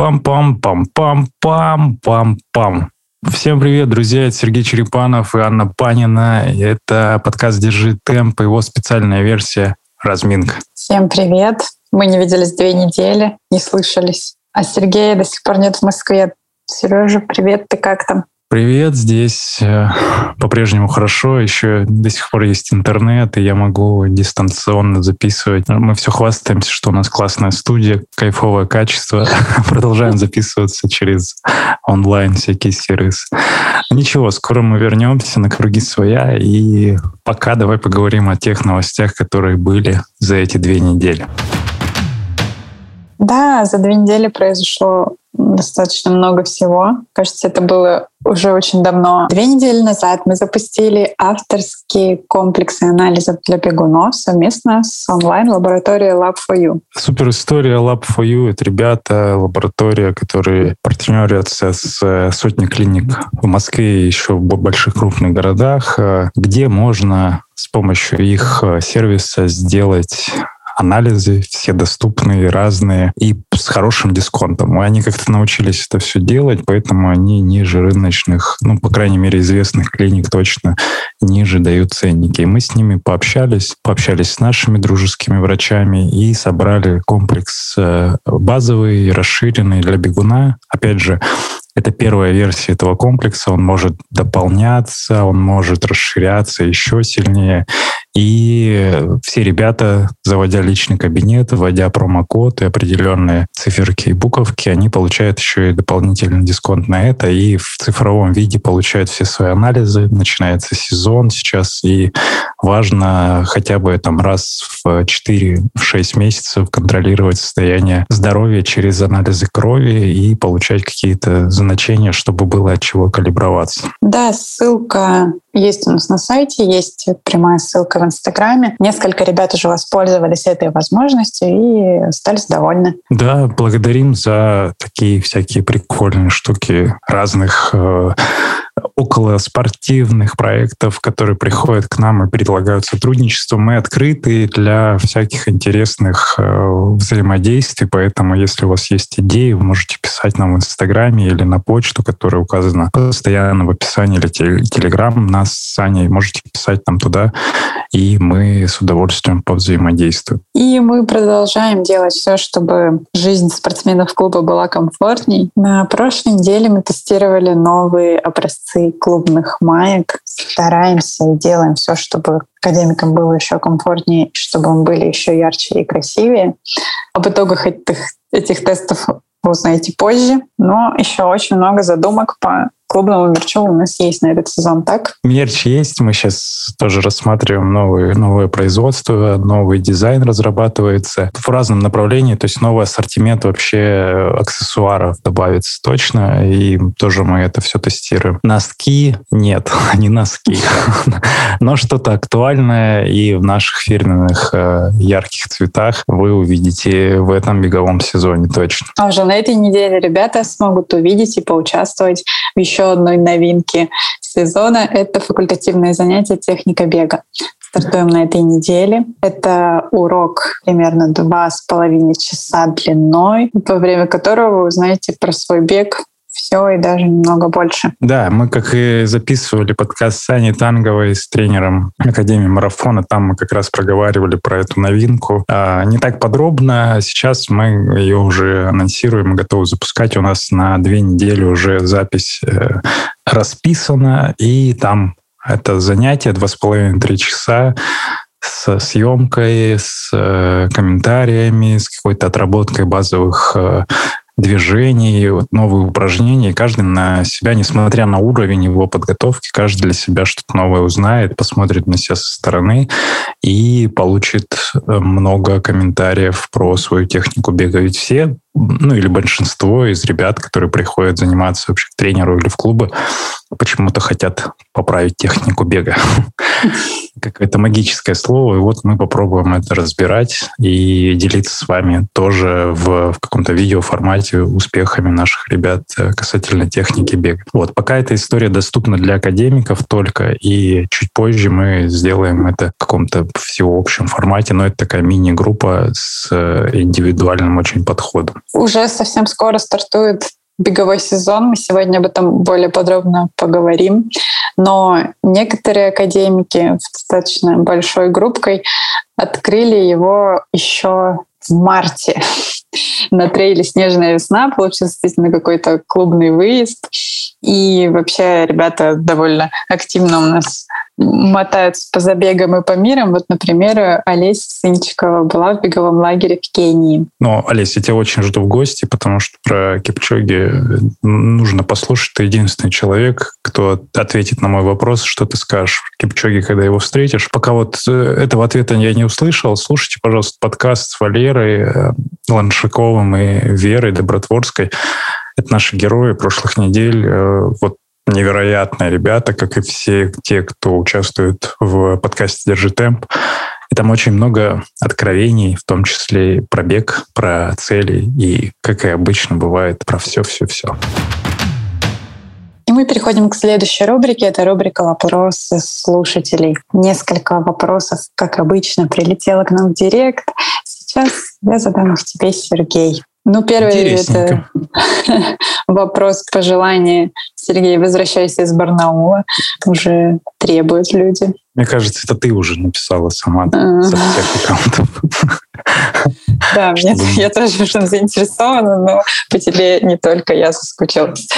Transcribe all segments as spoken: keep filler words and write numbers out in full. Пам-пам-пам-пам-пам-пам-пам. Всем привет, друзья, это Сергей Черепанов и Анна Панина. Это подкаст «Держи темп», его специальная версия «Разминка». Всем привет. Мы не виделись две недели, не слышались. А Сергея до сих пор нет в Москве. Сережа, привет, ты как там? Привет, здесь э, по-прежнему хорошо, еще до сих пор есть интернет, и я могу дистанционно записывать. Мы все хвастаемся, что у нас классная студия, кайфовое качество, продолжаем записываться через онлайн всякие сервисы. Ничего, скоро мы вернемся на круги своя, и пока давай поговорим о тех новостях, которые были за эти две недели. Да, за две недели произошло достаточно много всего. Кажется, это было уже очень давно. Две недели назад мы запустили авторские комплексы анализов для бегунов совместно с онлайн-лабораторией лаб фор ю. Супер история лаб фор ю. Это ребята, лаборатория, которые партнерятся с сотней клиник в Москве и еще в больших крупных городах, где можно с помощью их сервиса сделать анализы, все доступные, разные, и с хорошим дисконтом. И они как-то научились это все делать, поэтому они ниже рыночных, ну, по крайней мере, известных клиник точно ниже дают ценники. И мы с ними пообщались, пообщались с нашими дружескими врачами и собрали комплекс базовый и расширенный для бегуна. Опять же, это первая версия этого комплекса, он может дополняться, он может расширяться еще сильнее. И все ребята, заводя личный кабинет, вводя промокод и определенные циферки и буковки, они получают еще и дополнительный дисконт на это, и в цифровом виде получают все свои анализы. Начинается сезон сейчас, и важно хотя бы там раз в четыре шесть месяцев контролировать состояние здоровья через анализы крови и получать какие-то значения, чтобы было от чего калиброваться. Да, ссылка есть у нас на сайте, есть прямая ссылка в Инстаграме. Несколько ребят уже воспользовались этой возможностью и остались довольны. Да, благодарим за такие всякие прикольные штуки разных э, околоспортивных проектов, которые приходят к нам и предлагают сотрудничество. Мы открыты для всяких интересных э, взаимодействий, поэтому если у вас есть идеи, вы можете писать нам в Инстаграме или на почту, которая указана постоянно в описании, или Телеграм на с Аней, можете писать там туда, и мы с удовольствием повзаимодействуем. И мы продолжаем делать все, чтобы жизнь спортсменов клуба была комфортней. На прошлой неделе мы тестировали новые образцы клубных маек. Стараемся и делаем все, чтобы академикам было еще комфортнее, чтобы мы были еще ярче и красивее. Об итогах этих, этих тестов вы узнаете позже, но еще очень много задумок по клубному мерчу у нас есть на этот сезон, так? Мерч есть, мы сейчас тоже рассматриваем новые, новое производство, новый дизайн разрабатывается в разном направлении, то есть новый ассортимент вообще аксессуаров добавится точно, и тоже мы это все тестируем. Носки нет, не носки, но что-то актуальное и в наших фирменных ярких цветах вы увидите в этом беговом сезоне точно. А уже на этой неделе ребята смогут увидеть и поучаствовать в еще одной новинки сезона. Это факультативное занятие «Техника бега». Стартуем на этой неделе. Это урок примерно два с половиной часа длиной, во время которого вы узнаете про свой бег все и даже немного больше. Да, мы как и записывали подкаст с Аней Танговой, с тренером Академии Марафона, там мы как раз проговаривали про эту новинку. А, не так подробно, сейчас мы ее уже анонсируем, готовы запускать. У нас на две недели уже запись э, расписана, и там это занятие два с половиной — три часа, с съемкой, с э, комментариями, с какой-то отработкой базовых э, движений, новые упражнения. Каждый на себя, несмотря на уровень его подготовки, каждый для себя что-то новое узнает, посмотрит на себя со стороны и получит много комментариев про свою технику бега. Ведь все, ну или большинство из ребят, которые приходят заниматься вообще к тренеру или в клубы, почему-то хотят поправить технику бега. Какое-то магическое слово, и вот мы попробуем это разбирать и делиться с вами тоже в, в каком-то видеоформате успехами наших ребят касательно техники бега. Вот, пока эта история доступна для академиков только, и чуть позже мы сделаем это в каком-то всеобщем формате, но это такая мини-группа с индивидуальным очень подходом. Уже совсем скоро стартует беговой сезон. Мы сегодня об этом более подробно поговорим. Но некоторые академики с достаточно большой группой открыли его еще в марте. На трейле «Снежная весна» получился действительно какой-то клубный выезд. И вообще ребята довольно активно у нас мотаются по забегам и по мирам. Вот, например, Олеся Сынчикова была в беговом лагере в Кении. Ну, Олеся, я тебя очень жду в гости, потому что про Кипчоге нужно послушать. Ты единственный человек, кто ответит на мой вопрос, что ты скажешь Кипчоге, когда его встретишь. Пока вот этого ответа я не услышал, слушайте, пожалуйста, подкаст с Валерой Ланшаковым и Верой Добротворской. Это наши герои прошлых недель. Вот невероятные ребята, как и все те, кто участвует в подкасте «Держи темп». И там очень много откровений, в том числе и про бег, про цели и, как и обычно бывает, про все-все-все. И мы переходим к следующей рубрике. Это рубрика «Вопросы слушателей». Несколько вопросов, как обычно, прилетело к нам в директ. Сейчас я задам их тебе, Сергей. Ну, первый — это вопрос, пожелание. Сергей, возвращайся из Барнаула. Уже требуют люди. Мне кажется, это ты уже написала сама со всех аккаунтов. Да, я тоже уже заинтересована, но по тебе не только я соскучилась.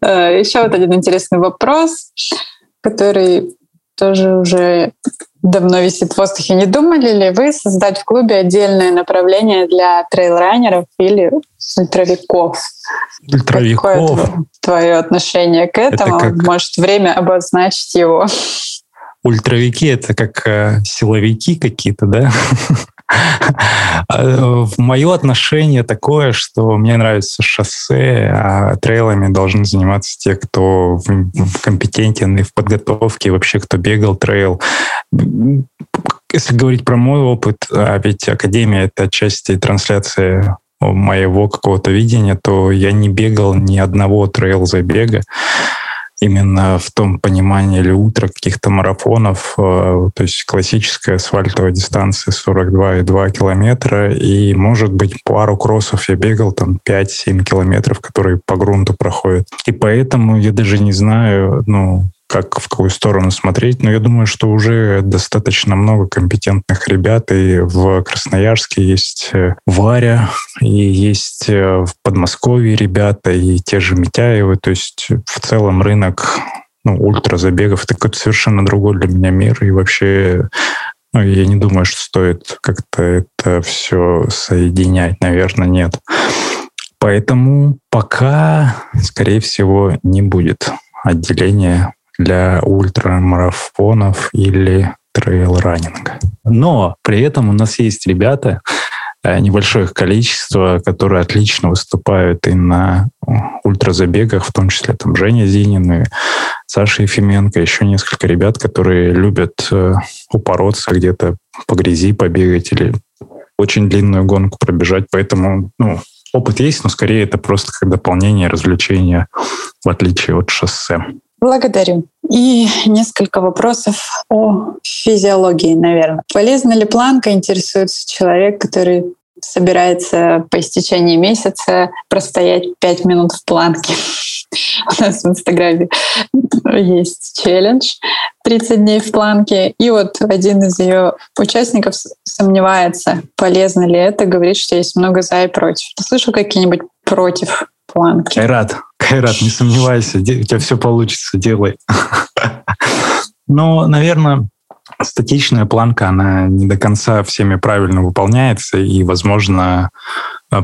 Еще вот один интересный вопрос, который тоже уже давно висит в воздухе. Не думали ли вы создать в клубе отдельное направление для трейлранеров или ультравиков? Ультравиков. Какое твое отношение к этому? Это как... Может, время обозначить его? Ультравики — это как силовики какие-то, да? Мое отношение такое, что мне нравится шоссе, а трейлами должны заниматься те, кто компетентен и в подготовке, и вообще кто бегал трейл. Если говорить про мой опыт, а ведь Академия — это отчасти трансляция моего какого-то видения, то я не бегал ни одного трейл-забега. Именно в том понимании или утра каких-то марафонов, то есть классическая асфальтовая дистанция сорок два и два километра, и, может быть, пару кроссов я бегал, там, пять-семь километров, которые по грунту проходят. И поэтому я даже не знаю, ну, как, в какую сторону смотреть, но я думаю, что уже достаточно много компетентных ребят, и в Красноярске есть Варя, и есть в Подмосковье ребята, и те же Митяевы, то есть в целом рынок, ну, ультразабегов — это какой-то совершенно другой для меня мир, и вообще, ну, я не думаю, что стоит как-то это все соединять, наверное, нет. Поэтому пока, скорее всего, не будет отделения для ультрамарафонов или трейл-раннинга. Но при этом у нас есть ребята небольшое количество, которые отлично выступают и на ультразабегах, в том числе там Женя Зинин и Саша Ефименко, еще несколько ребят, которые любят упороться где-то по грязи, побегать или очень длинную гонку пробежать. Поэтому, ну, опыт есть, но скорее это просто как дополнение, развлечение, в отличие от шоссе. Благодарю. И несколько вопросов о физиологии, наверное. Полезна ли планка, интересуется человек, который собирается по истечении месяца простоять пять минут в планке. У нас в Инстаграме есть челлендж тридцать дней в планке. И вот один из ее участников сомневается, полезно ли это, говорит, что есть много за и против. Ты слышал какие-нибудь против планки? Кайрат. Кайрат, не сомневайся, у тебя все получится, делай. Но, наверное, статичная планка, она не до конца всеми правильно выполняется, и, возможно,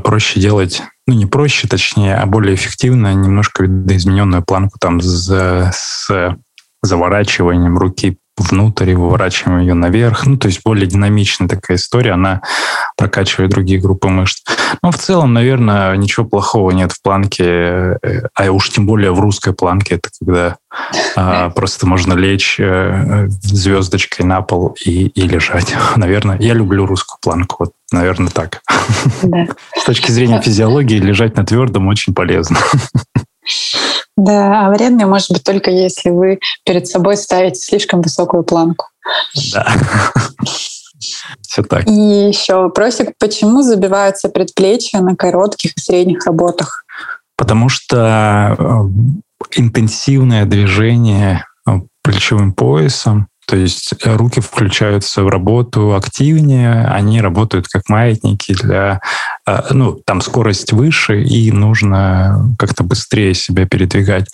проще делать, ну, не проще, точнее, а более эффективно, немножко видоизмененную планку там за, с заворачиванием руки внутрь и выворачиваем ее наверх. Ну, то есть более динамичная такая история, она прокачивает другие группы мышц. Но в целом, наверное, ничего плохого нет в планке, а уж тем более в русской планке, это когда а, просто можно лечь звездочкой на пол и, и лежать. Наверное, я люблю русскую планку, вот, наверное, так. Да. С точки зрения физиологии лежать на твердом очень полезно. Да, а вредный может быть только если вы перед собой ставите слишком высокую планку. Да. Все так. И еще вопросик, почему забиваются предплечья на коротких и средних работах? Потому что интенсивное движение плечевым поясом, то есть руки включаются в работу активнее, они работают как маятники для... Ну, там скорость выше, и нужно как-то быстрее себя передвигать.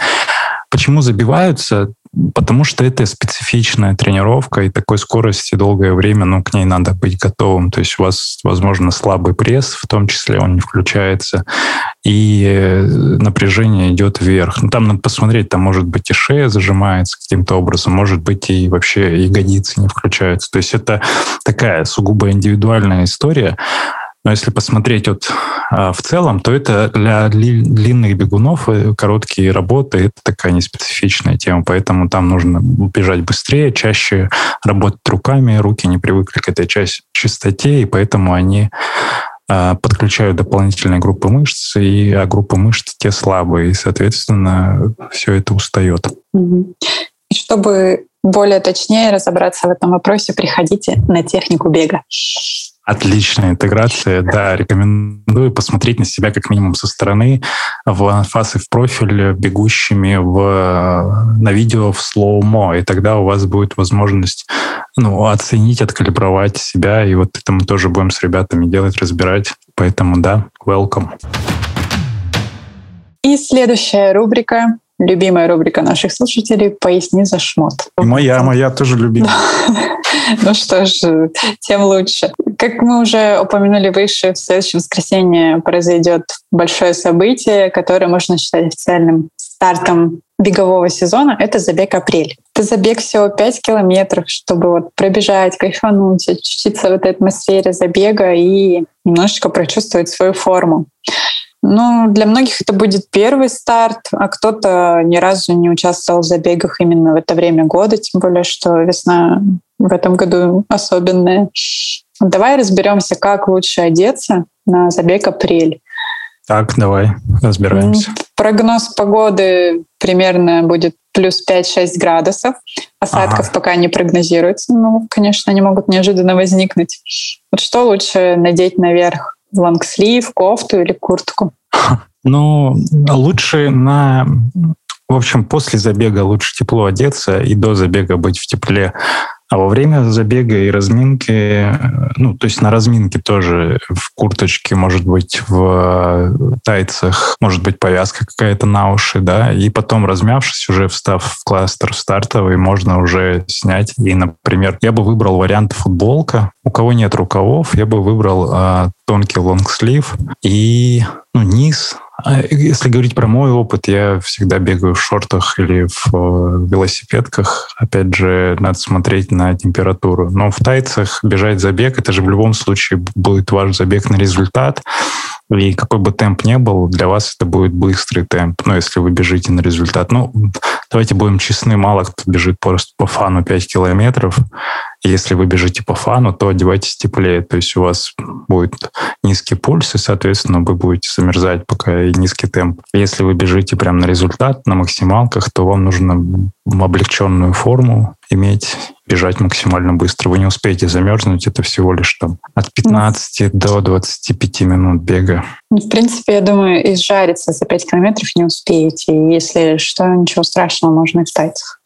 Почему забиваются? Потому что это специфичная тренировка, и такой скорости долгое время, ну, к ней надо быть готовым. То есть у вас, возможно, слабый пресс, в том числе он не включается, и напряжение идет вверх. Ну, там надо посмотреть, там может быть и шея зажимается каким-то образом, может быть и вообще ягодицы не включаются. То есть это такая сугубо индивидуальная история. Но если посмотреть вот а, в целом, то это для длинных бегунов короткие работы, это такая неспецифичная тема, поэтому там нужно бежать быстрее, чаще работать руками, руки не привыкли к этой части, частоте, и поэтому они а, подключают дополнительные группы мышц, и, а группы мышц те слабые, и, соответственно, все это устает. И чтобы более точнее разобраться в этом вопросе, приходите на технику бега. Отличная интеграция, да, рекомендую посмотреть на себя как минимум со стороны, в анфас и в профиль, бегущими в, на видео в слоумо, и тогда у вас будет возможность, ну, оценить, откалибровать себя, и вот это мы тоже будем с ребятами делать, разбирать, поэтому да, welcome. И следующая рубрика, любимая рубрика наших слушателей «Поясни за шмот». Моя, моя тоже любимая. Ну что ж, тем лучше. Как мы уже упомянули выше, в следующем воскресенье произойдет большое событие, которое можно считать официальным стартом бегового сезона. Это забег «Апрель». Это забег всего пять километров, чтобы вот пробежать, кайфануть, очутиться в этой атмосфере забега и немножечко прочувствовать свою форму. Ну, для многих это будет первый старт, а кто-то ни разу не участвовал в забегах именно в это время года, тем более, что весна в этом году особенная. Давай разберемся, как лучше одеться на забег «Апрель». Так, давай, разбираемся. Прогноз погоды примерно будет плюс пять-шесть градусов. Осадков ага. пока не прогнозируется, но, конечно, они могут неожиданно возникнуть. Вот что лучше надеть наверх? Лонгслив, кофту или куртку? Ну, лучше на... В общем, после забега лучше тепло одеться и до забега быть в тепле. А во время забега и разминки, ну, то есть на разминке тоже в курточке, может быть, в тайцах, может быть, повязка какая-то на уши, да, и потом, размявшись, уже встав в кластер стартовый, можно уже снять. И, например, я бы выбрал вариант футболка. У кого нет рукавов, я бы выбрал э, тонкий лонгслив и, ну, низ. Если говорить про мой опыт, я всегда бегаю в шортах или в велосипедках. Опять же, надо смотреть на температуру. Но в тайцах бежать забег, это же в любом случае будет ваш забег на результат. И какой бы темп ни был, для вас это будет быстрый темп. Ну, если вы бежите на результат. Ну, давайте будем честны, мало кто бежит просто по фану пять километров. Если вы бежите по фану, то одевайтесь теплее. То есть у вас будет низкий пульс, и, соответственно, вы будете замерзать, пока и низкий темп. Если вы бежите прямо на результат, на максималках, то вам нужно облегченную форму иметь, бежать максимально быстро. Вы не успеете замерзнуть, это всего лишь там от пятнадцати до двадцати пяти минут бега. В принципе, я думаю, и сжариться за пять километров не успеете. Если что, ничего страшного, можно и в тайцах.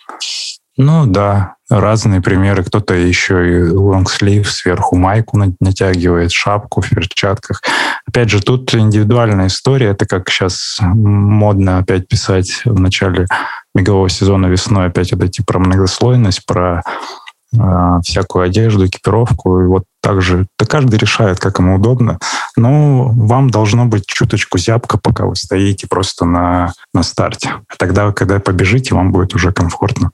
Ну да, разные примеры. Кто-то еще и лонгслив, сверху майку натягивает, шапку в перчатках. Опять же, тут индивидуальная история. Это как сейчас модно опять писать в начале бегового сезона весной, опять вот эти про многослойность, про э, всякую одежду, экипировку. И вот так же, да, каждый решает, как ему удобно. Но вам должно быть чуточку зябко, пока вы стоите просто на, на старте. Тогда, когда побежите, вам будет уже комфортно.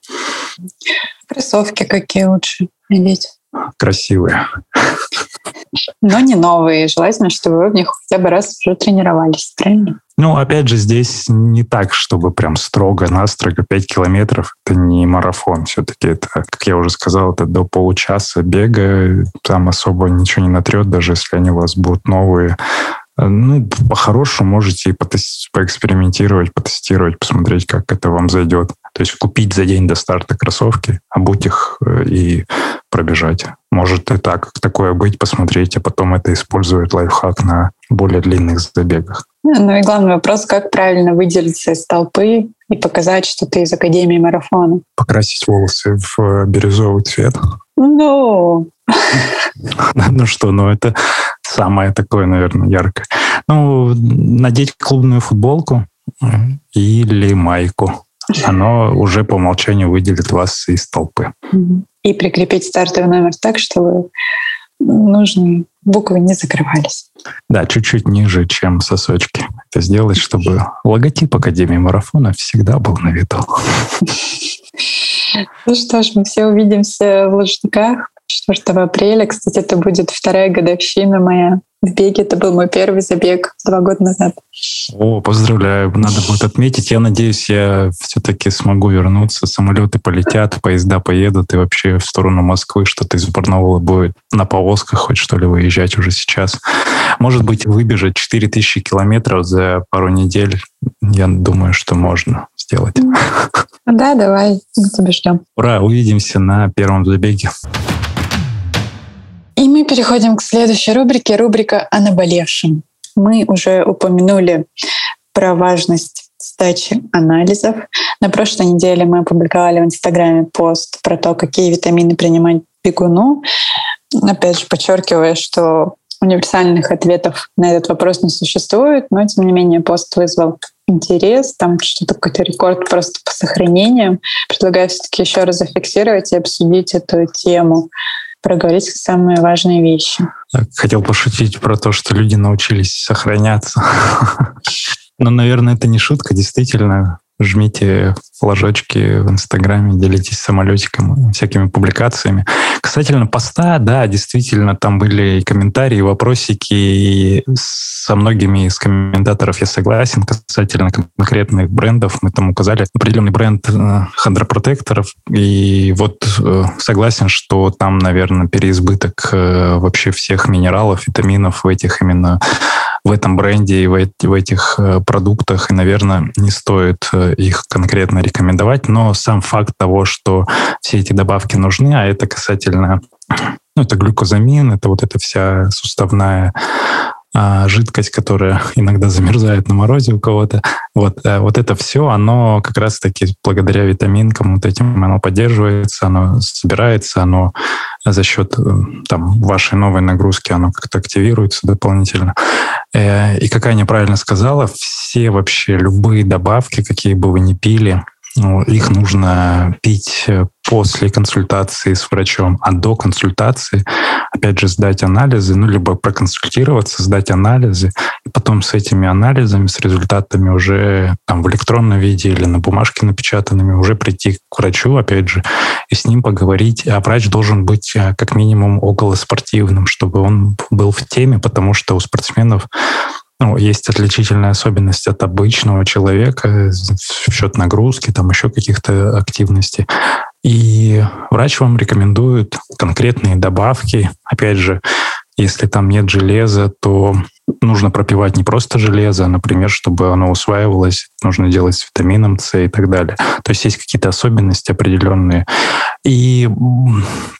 Кроссовки какие лучше надеть? Красивые. Но не новые. Желательно, чтобы вы в них хотя бы раз уже тренировались, правильно? Ну, опять же, здесь не так, чтобы прям строго-настрого пять километров. Это не марафон все-таки. Это, как я уже сказал, это до получаса бега. Там особо ничего не натрет, даже если они у вас будут новые. Ну, по-хорошему можете и потести- поэкспериментировать, потестировать, посмотреть, как это вам зайдет. То есть купить за день до старта кроссовки, обуть их и пробежать. Может и так такое быть, посмотреть, а потом это использовать лайфхак на более длинных забегах. Ну и главный вопрос, как правильно выделиться из толпы и показать, что ты из Академии Марафона. Покрасить волосы в бирюзовый цвет. Ну... Ну что, ну это самое такое, наверное, яркое. Ну, надеть клубную футболку или майку. Оно уже по умолчанию выделит вас из толпы. И прикрепить стартовый номер так, чтобы нужные буквы не закрывались. Да, чуть-чуть ниже, чем сосочки. Это сделать, чтобы логотип Академии Марафона всегда был на виду. Ну что ж, мы все увидимся в Лужниках четвёртого апреля. Кстати, это будет вторая годовщина моя в беге. Это был мой первый забег два года назад. О, поздравляю. Надо будет отметить. Я надеюсь, я все-таки смогу вернуться. Самолеты полетят, поезда поедут. И вообще в сторону Москвы что-то из Барнаула будет на повозках хоть что ли выезжать уже сейчас. Может быть, выбежать четыре тысячи километров за пару недель. Я думаю, что можно сделать. Да, давай. Мы тебя ждем. Ура, увидимся на первом забеге. И мы переходим к следующей рубрике. Рубрика «О наболевшем». Мы уже упомянули про важность сдачи анализов. На прошлой неделе мы опубликовали в Инстаграме пост про то, какие витамины принимать бегуну. Опять же, подчеркивая, что универсальных ответов на этот вопрос не существует, но, тем не менее, пост вызвал интерес, там что-то какой-то рекорд просто по сохранениям. Предлагаю все-таки еще раз зафиксировать и обсудить эту тему, проговорить самые важные вещи. Хотел пошутить про то, что люди научились сохраняться. Но, наверное, это не шутка, действительно. Жмите флажочки в Инстаграме, делитесь самолетиком, всякими публикациями. Касательно поста, да, действительно, там были и комментарии, и вопросики, и со многими из комментаторов я согласен. Касательно конкретных брендов, мы там указали определенный бренд хондропротекторов, и вот согласен, что там, наверное, переизбыток вообще всех минералов, витаминов в этих именно... в этом бренде и в этих продуктах, и, наверное, не стоит их конкретно рекомендовать, но сам факт того, что все эти добавки нужны, а это касательно, ну, это глюкозамин, это вот эта вся суставная а, жидкость, которая иногда замерзает на морозе у кого-то, вот, а вот это все, оно как раз-таки благодаря витаминкам, вот этим оно поддерживается, оно собирается, оно за счет там, вашей новой нагрузки оно как-то активируется дополнительно. И, как Аня правильно сказала, все вообще любые добавки, какие бы вы ни пили, ну, их нужно пить после консультации с врачом, а до консультации, опять же, сдать анализы, ну, либо проконсультироваться, сдать анализы, и потом с этими анализами, с результатами уже там, в электронном виде или на бумажке напечатанными, уже прийти к врачу, опять же, и с ним поговорить. А врач должен быть как минимум околоспортивным, чтобы он был в теме, потому что у спортсменов Ну, есть отличительная особенность от обычного человека в счет нагрузки, там еще каких-то активностей. И врач вам рекомендует конкретные добавки. Опять же, если там нет железа, то нужно пропивать не просто железо, а, например, чтобы оно усваивалось, нужно делать с витамином С и так далее. То есть есть какие-то особенности определенные. И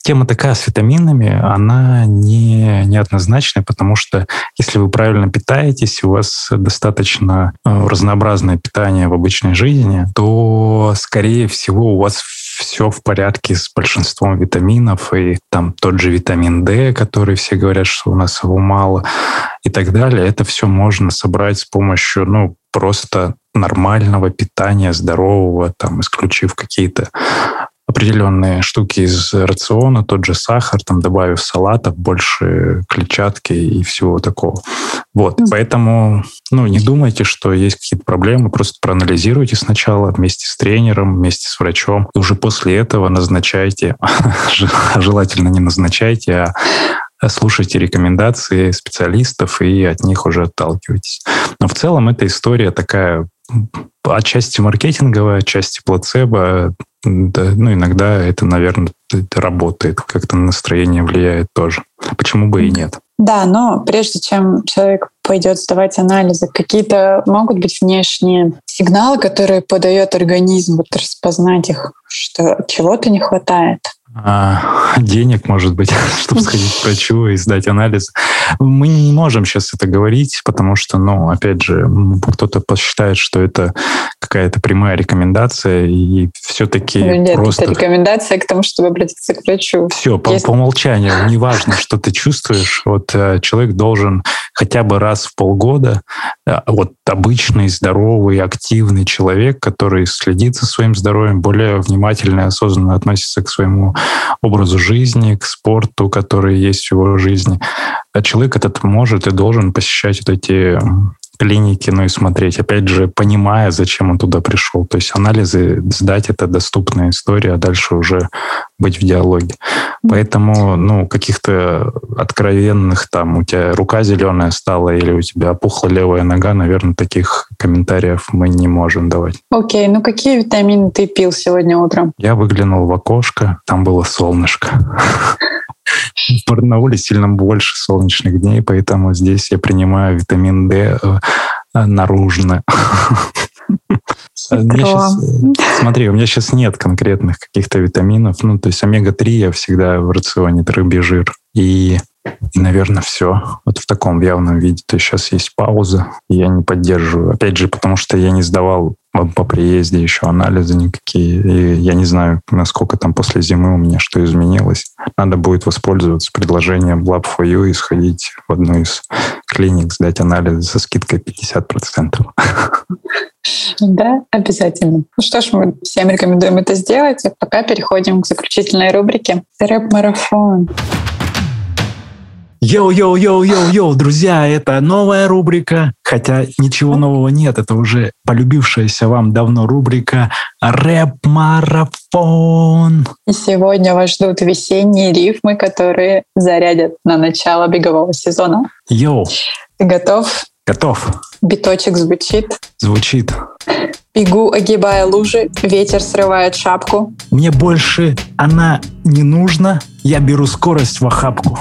тема такая с витаминами, она не, неоднозначная, потому что если вы правильно питаетесь, у вас достаточно разнообразное питание в обычной жизни, то, скорее всего, у вас все в порядке с большинством витаминов, и там тот же витамин D, который все говорят, что у нас его мало, и так далее. Это все можно собрать с помощью, ну, просто нормального питания, здорового, там, исключив какие-то определенные штуки из рациона, тот же сахар, там, добавив салатов, больше клетчатки и всего такого. Вот, поэтому, ну, не думайте, что есть какие-то проблемы, просто проанализируйте сначала вместе с тренером, вместе с врачом, и уже после этого назначайте, желательно не назначайте, а слушайте рекомендации специалистов и от них уже отталкивайтесь. Но в целом эта история такая отчасти маркетинговая, отчасти плацебо. Да, ну, иногда это, наверное, это работает, как-то на настроение влияет тоже. Почему бы и нет? Да, но прежде чем человек пойдет сдавать анализы, какие-то могут быть внешние сигналы, которые подает организм, вот распознать их, что чего-то не хватает. А, денег, может быть, чтобы сходить к врачу и сдать анализ. Мы не можем сейчас это говорить, потому что, ну, опять же, кто-то посчитает, что это какая-то прямая рекомендация, и все-таки ну, нет, просто... это рекомендация к тому, чтобы обратиться к врачу. Все, по, по умолчанию, неважно, что ты чувствуешь, вот человек должен хотя бы раз в полгода, вот обычный, здоровый, активный человек, который следит за своим здоровьем, более внимательно и осознанно относится к своему образу жизни, к спорту, который есть в его жизни. А человек этот может и должен посещать вот эти клиники, ну и смотреть, опять же, понимая, зачем он туда пришел. То есть анализы сдать — это доступная история, а дальше уже быть в диалоге. Поэтому, ну, каких-то откровенных там, у тебя рука зеленая стала или у тебя опухла левая нога, наверное, таких комментариев мы не можем давать. Окей, ну какие витамины ты пил сегодня утром? Я выглянул в окошко, там было солнышко. В Барнауле сильно больше солнечных дней, поэтому здесь я принимаю витамин D наружно. Сейчас, смотри, у меня сейчас нет конкретных каких-то витаминов. Ну, то есть омега три я всегда в рационе, это рыбий жир. И, и, наверное, все. Вот в таком явном виде. То есть сейчас есть пауза, и я не поддерживаю. Опять же, потому что я не сдавал по приезде еще анализы никакие. И я не знаю, насколько там после зимы у меня что изменилось. Надо будет воспользоваться предложением лаб фор ю и сходить в одну из клиник, сдать анализы со скидкой пятьдесят процентов. Да, обязательно. Ну что ж, мы всем рекомендуем это сделать. А пока переходим к заключительной рубрике «РЭП-марафон». Йоу-йоу-йоу-йоу-йоу, друзья, это новая рубрика, хотя ничего нового нет, это уже полюбившаяся вам давно рубрика «Рэп-марафон». И сегодня вас ждут весенние рифмы, которые зарядят на начало бегового сезона. Йоу! Ты готов? Готов. Биточек звучит. Звучит. Бегу, огибая лужи, ветер срывает шапку. Мне больше она не нужна, я беру скорость в охапку.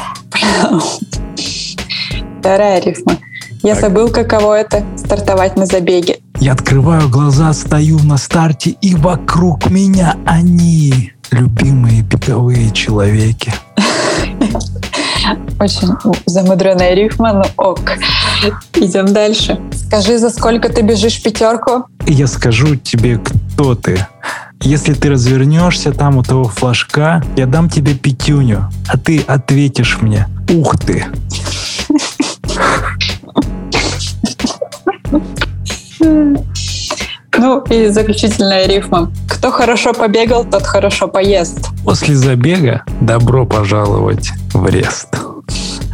Вторая рифма. Я так. забыл, каково это — стартовать на забеге. Я открываю глаза, стою на старте, и вокруг меня они, любимые беговые человеки. Очень замудренная рифма, но ок. Идем дальше. Скажи, за сколько ты бежишь пятерку? Я скажу тебе, кто ты. Если ты развернешься там у того флажка, я дам тебе пятюню, а ты ответишь мне: ух ты! Ну и заключительная рифма. Кто хорошо побегал, тот хорошо поест. После забега добро пожаловать в рест.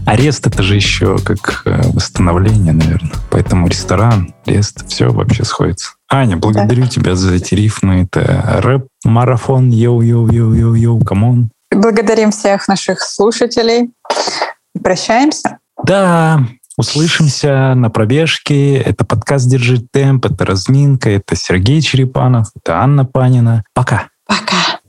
А рест — это же еще как восстановление, наверное. Поэтому ресторан, рест, все вообще сходится. Аня, благодарю да. тебя за эти рифмы. Это рэп-марафон, йоу-йоу-йоу-йоу-йоу, камон. Благодарим всех наших слушателей. Прощаемся. Да. Услышимся на пробежке. Это подкаст «Держи темп», это «Разминка», это Сергей Черепанов, это Анна Панина. Пока. Пока.